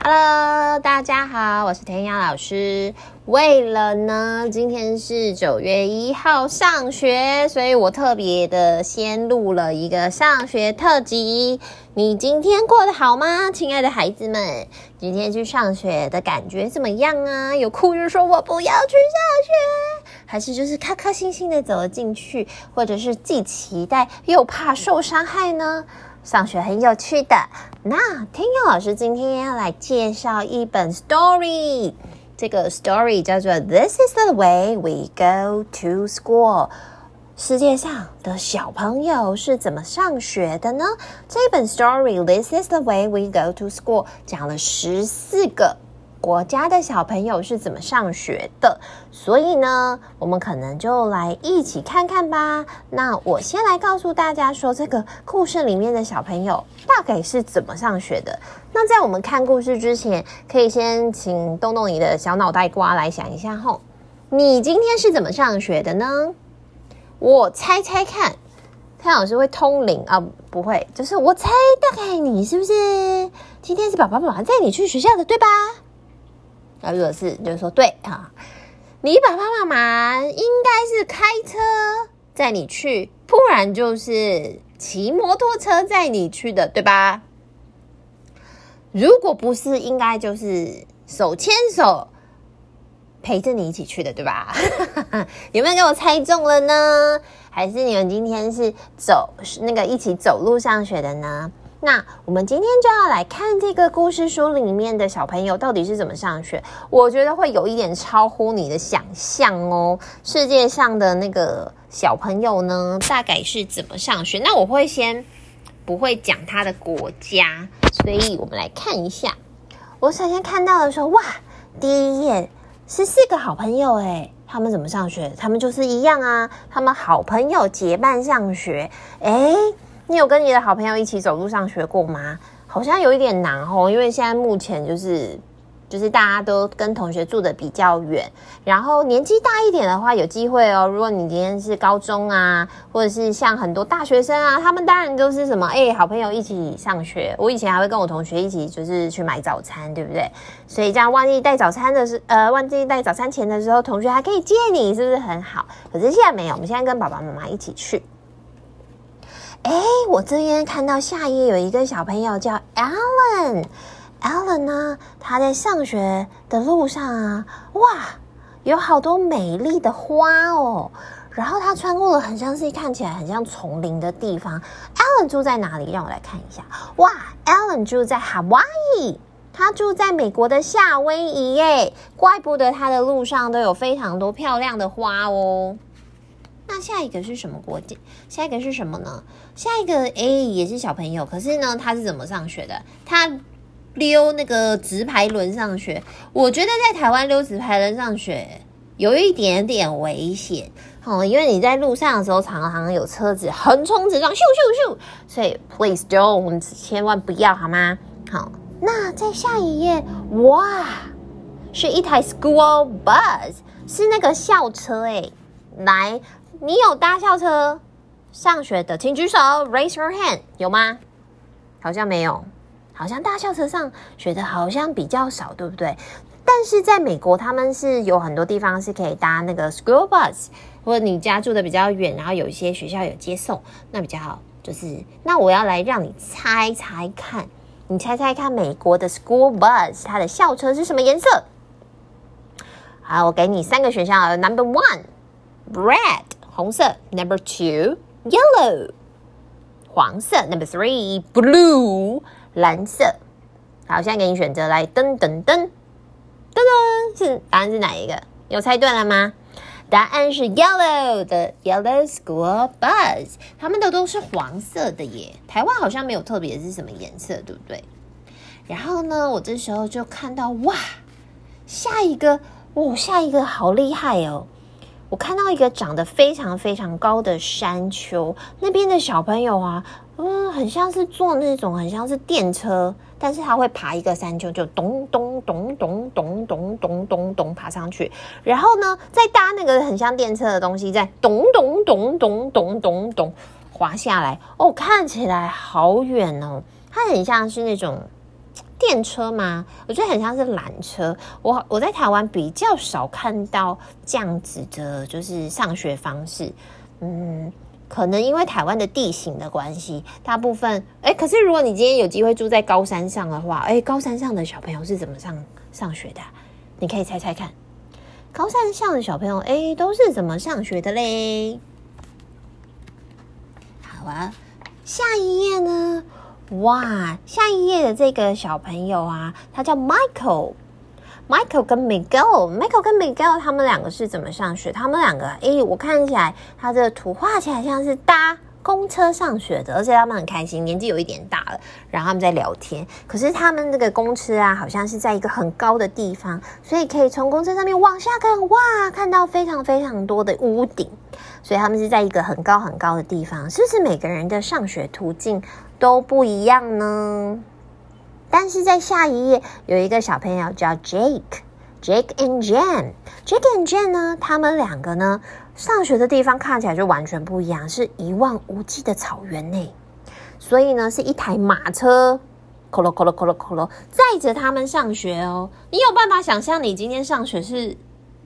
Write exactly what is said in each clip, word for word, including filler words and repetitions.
Hello， 大家好，我是田雅老师。为了呢，今天是九月一号上学，所以我特别的先录了一个上学特辑。你今天过得好吗，亲爱的孩子们？今天去上学的感觉怎么样啊？有哭着说我不要去上学，还是就是开开心心的走了进去，或者是既期待又怕受伤害呢？上学很有趣的。那天佑老师今天要来介绍一本 story， 这个 story 叫做 This is the way we go to school， 世界上的小朋友是怎么上学的呢？这本 story This is the way we go to school 讲了十四个国家的小朋友是怎么上学的，所以呢我们可能就来一起看看吧。那我先来告诉大家说，这个故事里面的小朋友大概是怎么上学的。那在我们看故事之前，可以先请动动你的小脑袋瓜来想一下吼，你今天是怎么上学的呢？我猜猜看，他老师会通灵啊？不会，就是我猜大概你是不是今天是爸爸妈妈带你去学校的，对吧？啊，如果是就是说对啊，你爸爸妈妈应该是开车载你去，不然就是骑摩托车载你去的，对吧？如果不是，应该就是手牵手陪着你一起去的，对吧？有没有给我猜中了呢？还是你们今天是走那个一起走路上学的呢？那我们今天就要来看这个故事书里面的小朋友到底是怎么上学。我觉得会有一点超乎你的想象哦，世界上的那个小朋友呢大概是怎么上学。那我会先不会讲他的国家，所以我们来看一下。我首先看到的时候，哇，第一页是四个好朋友诶，他们怎么上学？他们就是一样啊，他们好朋友结伴上学。诶，你有跟你的好朋友一起走路上学过吗？好像有一点难哦，因为现在目前就是就是大家都跟同学住的比较远，然后年纪大一点的话有机会哦。如果你今天是高中啊，或者是像很多大学生啊，他们当然都是什么哎，好朋友一起上学。我以前还会跟我同学一起就是去买早餐，对不对？所以这样忘记带早餐的时呃忘记带早餐钱的时候，同学还可以借你，是不是很好？可是现在没有，我们现在跟爸爸妈妈一起去。诶，我这边看到下一页有一个小朋友叫 Alan， Alan 呢，他在上学的路上啊，哇，有好多美丽的花哦。然后他穿过了很像是看起来很像丛林的地方。Alan 住在哪里？让我来看一下。哇， Alan 住在 Hawaii， 他住在美国的夏威夷耶，怪不得他的路上都有非常多漂亮的花哦。那下一个是什么国家？下一个是什么呢？下一个哎，也是小朋友，可是呢，他是怎么上学的？他溜那个直排轮上学。我觉得在台湾溜直排轮上学有一点点危险哦，因为你在路上的时候，常常有车子横冲直撞，咻咻咻！所以 please don't， 千万不要好吗？好，那在下一页，哇，是一台 school bus， 是那个校车哎，来。你有搭校车上学的，请举手 ，raise your hand， 有吗？好像没有，好像搭校车上学的好像比较少，对不对？但是在美国，他们是有很多地方是可以搭那个 school bus， 或者你家住的比较远，然后有一些学校有接送，那比较好。就是那我要来让你猜猜看，你猜猜看，美国的 school bus 它的校车是什么颜色？好，我给你三个选项 ，number one red。红色 number two yellow， 黄色 number three blue， 蓝色。好，现在给你选择，来，噔噔噔噔噔，是答案是哪一个？有猜对了吗？答案是 yellow 的 yellow school bus， 他们的都是黄色的耶。台湾好像没有特别是什么颜色，对不对？然后呢，我这时候就看到哇，下一个，哇，下一个好厉害哦。我看到一个长得非常非常高的山丘，那边的小朋友啊，嗯，很像是坐那种很像是电车，但是他会爬一个山丘，就咚咚咚咚咚咚咚咚咚爬上去，然后呢，再搭那个很像电车的东西，再咚咚咚咚咚咚咚滑下来。哦，看起来好远哦，它很像是那种电车吗？我觉得很像是缆车。我我在台湾比较少看到这样子的，就是上学方式。嗯，可能因为台湾的地形的关系，大部分哎，可是如果你今天有机会住在高山上的话，哎，高山上的小朋友是怎么上上学的啊？你可以猜猜看，高山上的小朋友哎都是怎么上学的嘞？好啊，下一页呢？哇，下一页的这个小朋友啊，他叫 Michael。Michael 跟 Miguel，Michael 跟 Miguel 他们两个是怎么上学？他们两个，诶，我看起来他这个图画起来像是搭公车上学的，而且他们很开心，年纪有一点大了，然后他们在聊天。可是他们那个公车啊，好像是在一个很高的地方，所以可以从公车上面往下看，哇，看到非常非常多的屋顶。所以他们是在一个很高很高的地方，是不是每个人的上学途径都不一样呢？但是在下一页有一个小朋友叫 Jake， Jake and Jen， Jake and Jen 呢，他们两个呢上学的地方看起来就完全不一样，是一望无际的草原内，所以呢是一台马车咯咯咯咯咯咯载着他们上学哦。你有办法想象你今天上学是？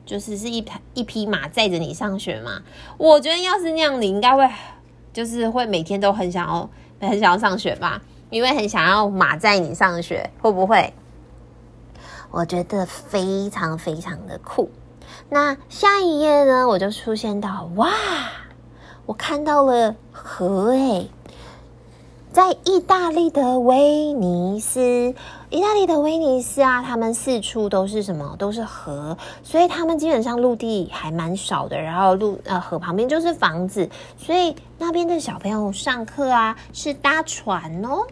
就是是一匹一匹马载着你上学嘛？我觉得要是那样，你应该会就是会每天都很想要很想要上学吧，因为很想要马载你上学，会不会？我觉得非常非常的酷。那下一页呢，我就出现到哇，我看到了河欸，在意大利的威尼斯，意大利的威尼斯啊，他们四处都是什么？都是河，所以他们基本上陆地还蛮少的，然后陆呃河旁边就是房子，所以那边的小朋友上课啊是搭船哦。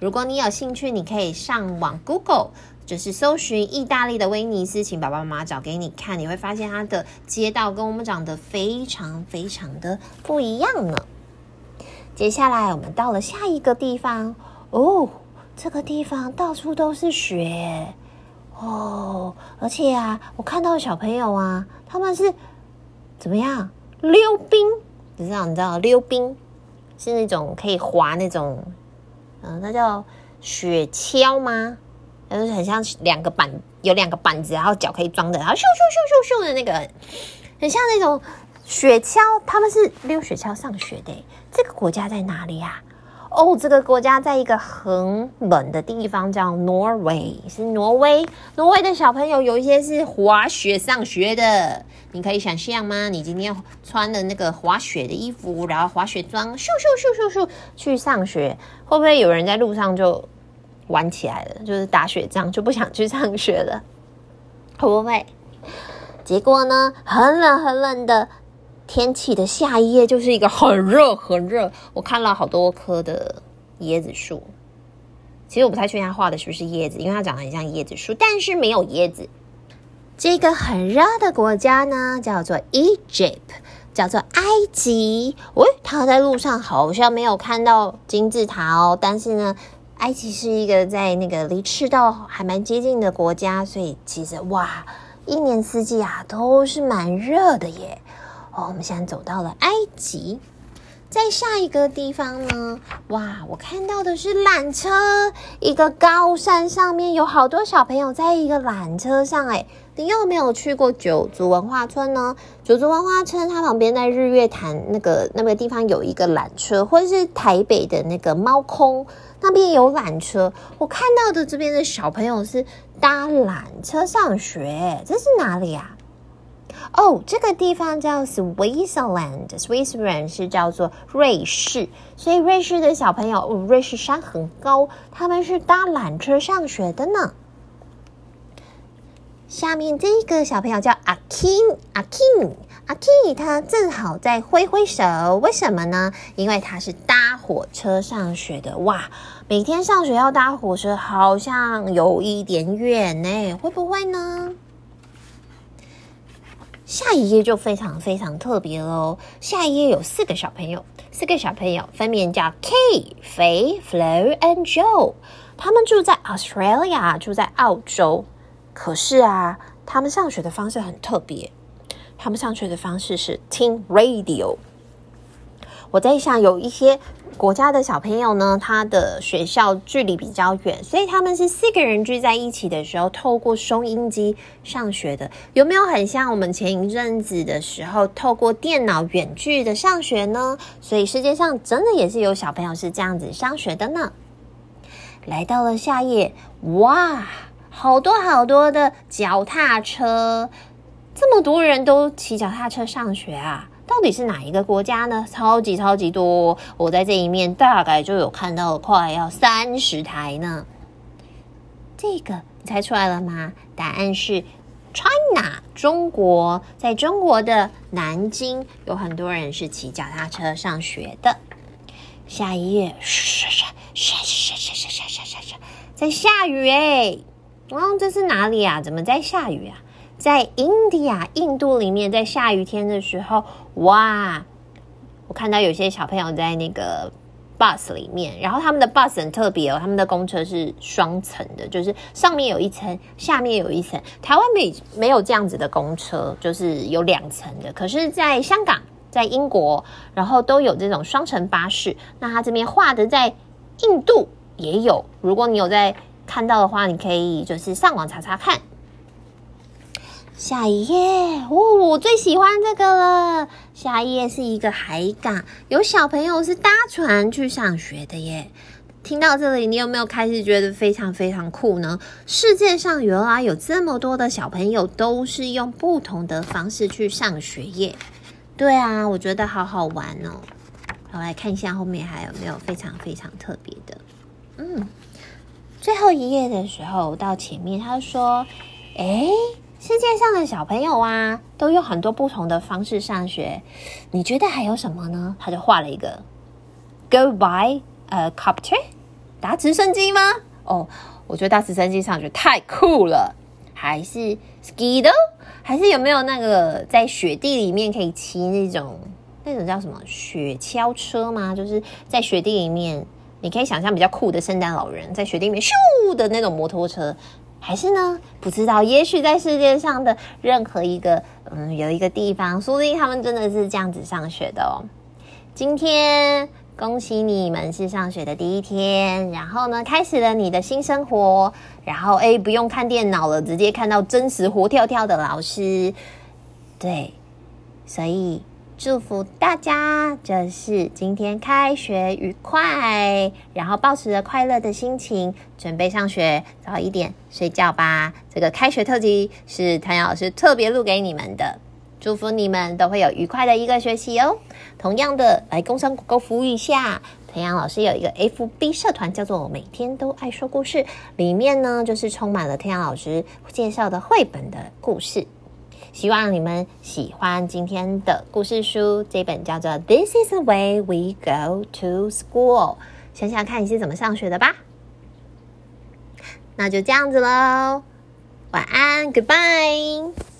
如果你有兴趣，你可以上网 Google， 就是搜寻意大利的威尼斯，请爸爸妈妈找给你看，你会发现它的街道跟我们长得非常非常的不一样呢。接下来我们到了下一个地方哦，这个地方到处都是雪哦，而且啊，我看到小朋友啊，他们是怎么样溜冰？你知道，你知道溜冰是那种可以滑那种，嗯、呃，那叫雪橇吗？就是很像两个板，有两个板子，然后脚可以装的，然后咻咻咻咻咻的那个，很像那种。雪橇，他们是溜雪橇上学的。这个国家在哪里啊？哦，这个国家在一个很冷的地方，叫挪威，是挪威。挪威的小朋友有一些是滑雪上学的，你可以想象吗？你今天穿的那个滑雪的衣服，然后滑雪装，咻咻咻咻咻去上学，会不会有人在路上就玩起来了，就是打雪仗，就不想去上学了？会不会？结果呢，很冷很冷的。天气的下一页就是一个很热很热，我看了好多棵的椰子树，其实我不太确定它画的是不是椰子，因为它长得很像椰子树，但是没有椰子。这个很热的国家呢叫做 Egypt， 叫做埃及。喂，它在路上好像没有看到金字塔哦，但是呢埃及是一个在那个离赤道还蛮接近的国家，所以其实哇，一年四季啊都是蛮热的耶。哦，我们现在走到了埃及，在下一个地方呢，哇，我看到的是缆车，一个高山上面有好多小朋友在一个缆车上，哎，你有没有去过九族文化村呢？九族文化村它旁边在日月潭那个那个地方有一个缆车，或者是台北的那个猫空那边有缆车，我看到的这边的小朋友是搭缆车上学，这是哪里啊？哦，这个地方叫 Switzerland， Switzerland 是叫做瑞士，所以瑞士的小朋友、哦、瑞士山很高，他们是搭缆车上学的呢。下面这个小朋友叫 Akin， Akin， Akin 他正好在挥挥手，为什么呢？因为他是搭火车上学的。哇，每天上学要搭火车好像有一点远耶，会不会呢？下一页就非常非常特别咯，下一页有四个小朋友，四个小朋友分别叫 Kay、Fay、Flo and Joe， 他们住在 Australia， 住在澳洲。可是啊，他们上学的方式很特别，他们上学的方式是听 radio。我在想有一些国家的小朋友呢，他的学校距离比较远，所以他们是四个人聚在一起的时候透过收音机上学的。有没有很像我们前一阵子的时候透过电脑远距的上学呢？所以世界上真的也是有小朋友是这样子上学的呢。来到了下一页，哇，好多好多的脚踏车，这么多人都骑脚踏车上学啊，到底是哪一个国家呢？超级超级多，我在这一面大概就有看到快要三十台呢。这个你猜出来了吗？答案是 China， 中国。在中国的南京有很多人是骑脚踏车上学的。下一页，在下雨哎、哦，这是哪里啊？怎么在下雨啊？在 India 印度里面，在下雨天的时候，哇，我看到有些小朋友在那个 bus 里面，然后他们的 bus 很特别哦，他们的公车是双层的，就是上面有一层，下面有一层。台湾没没有这样子的公车，就是有两层的，可是在香港、在英国，然后都有这种双层巴士。那他这边画的在印度也有，如果你有在看到的话，你可以就是上网查查看。下一页，哦，我最喜欢这个了。下一页是一个海港，有小朋友是搭船去上学的耶。听到这里，你有没有开始觉得非常非常酷呢？世界上原来有这么多的小朋友都是用不同的方式去上学耶。对啊，我觉得好好玩哦。我来看一下后面还有没有非常非常特别的。嗯，最后一页的时候到前面，他说：“哎。”世界上的小朋友啊，都有很多不同的方式上学，你觉得还有什么呢？他就画了一个 Go by a copter， 搭直升机吗？哦，我觉得搭直升机上学太酷了。还是 ski 的，还是有没有那个在雪地里面可以骑那种那种叫什么雪橇车吗？就是在雪地里面，你可以想象比较酷的圣诞老人在雪地里面咻的那种摩托车。还是呢？不知道，也许在世界上的任何一个，嗯，有一个地方，说不定他们真的是这样子上学的哦。今天恭喜你们是上学的第一天，然后呢，开始了你的新生活，然后哎，不用看电脑了，直接看到真实活跳跳的老师。对，所以祝福大家，就是今天开学愉快，然后抱持着快乐的心情，准备上学，早一点睡觉吧。这个开学特辑是谭雅老师特别录给你们的，祝福你们都会有愉快的一个学习哦。同样的，来工商购服务一下。谭雅老师有一个 F B 社团叫做每天都爱说故事，里面呢就是充满了谭雅老师介绍的绘本的故事。希望你们喜欢今天的故事书，这本叫做 This is the way we go to school， 想想看你是怎么上学的吧。那就这样子咯，晚安 Goodbye。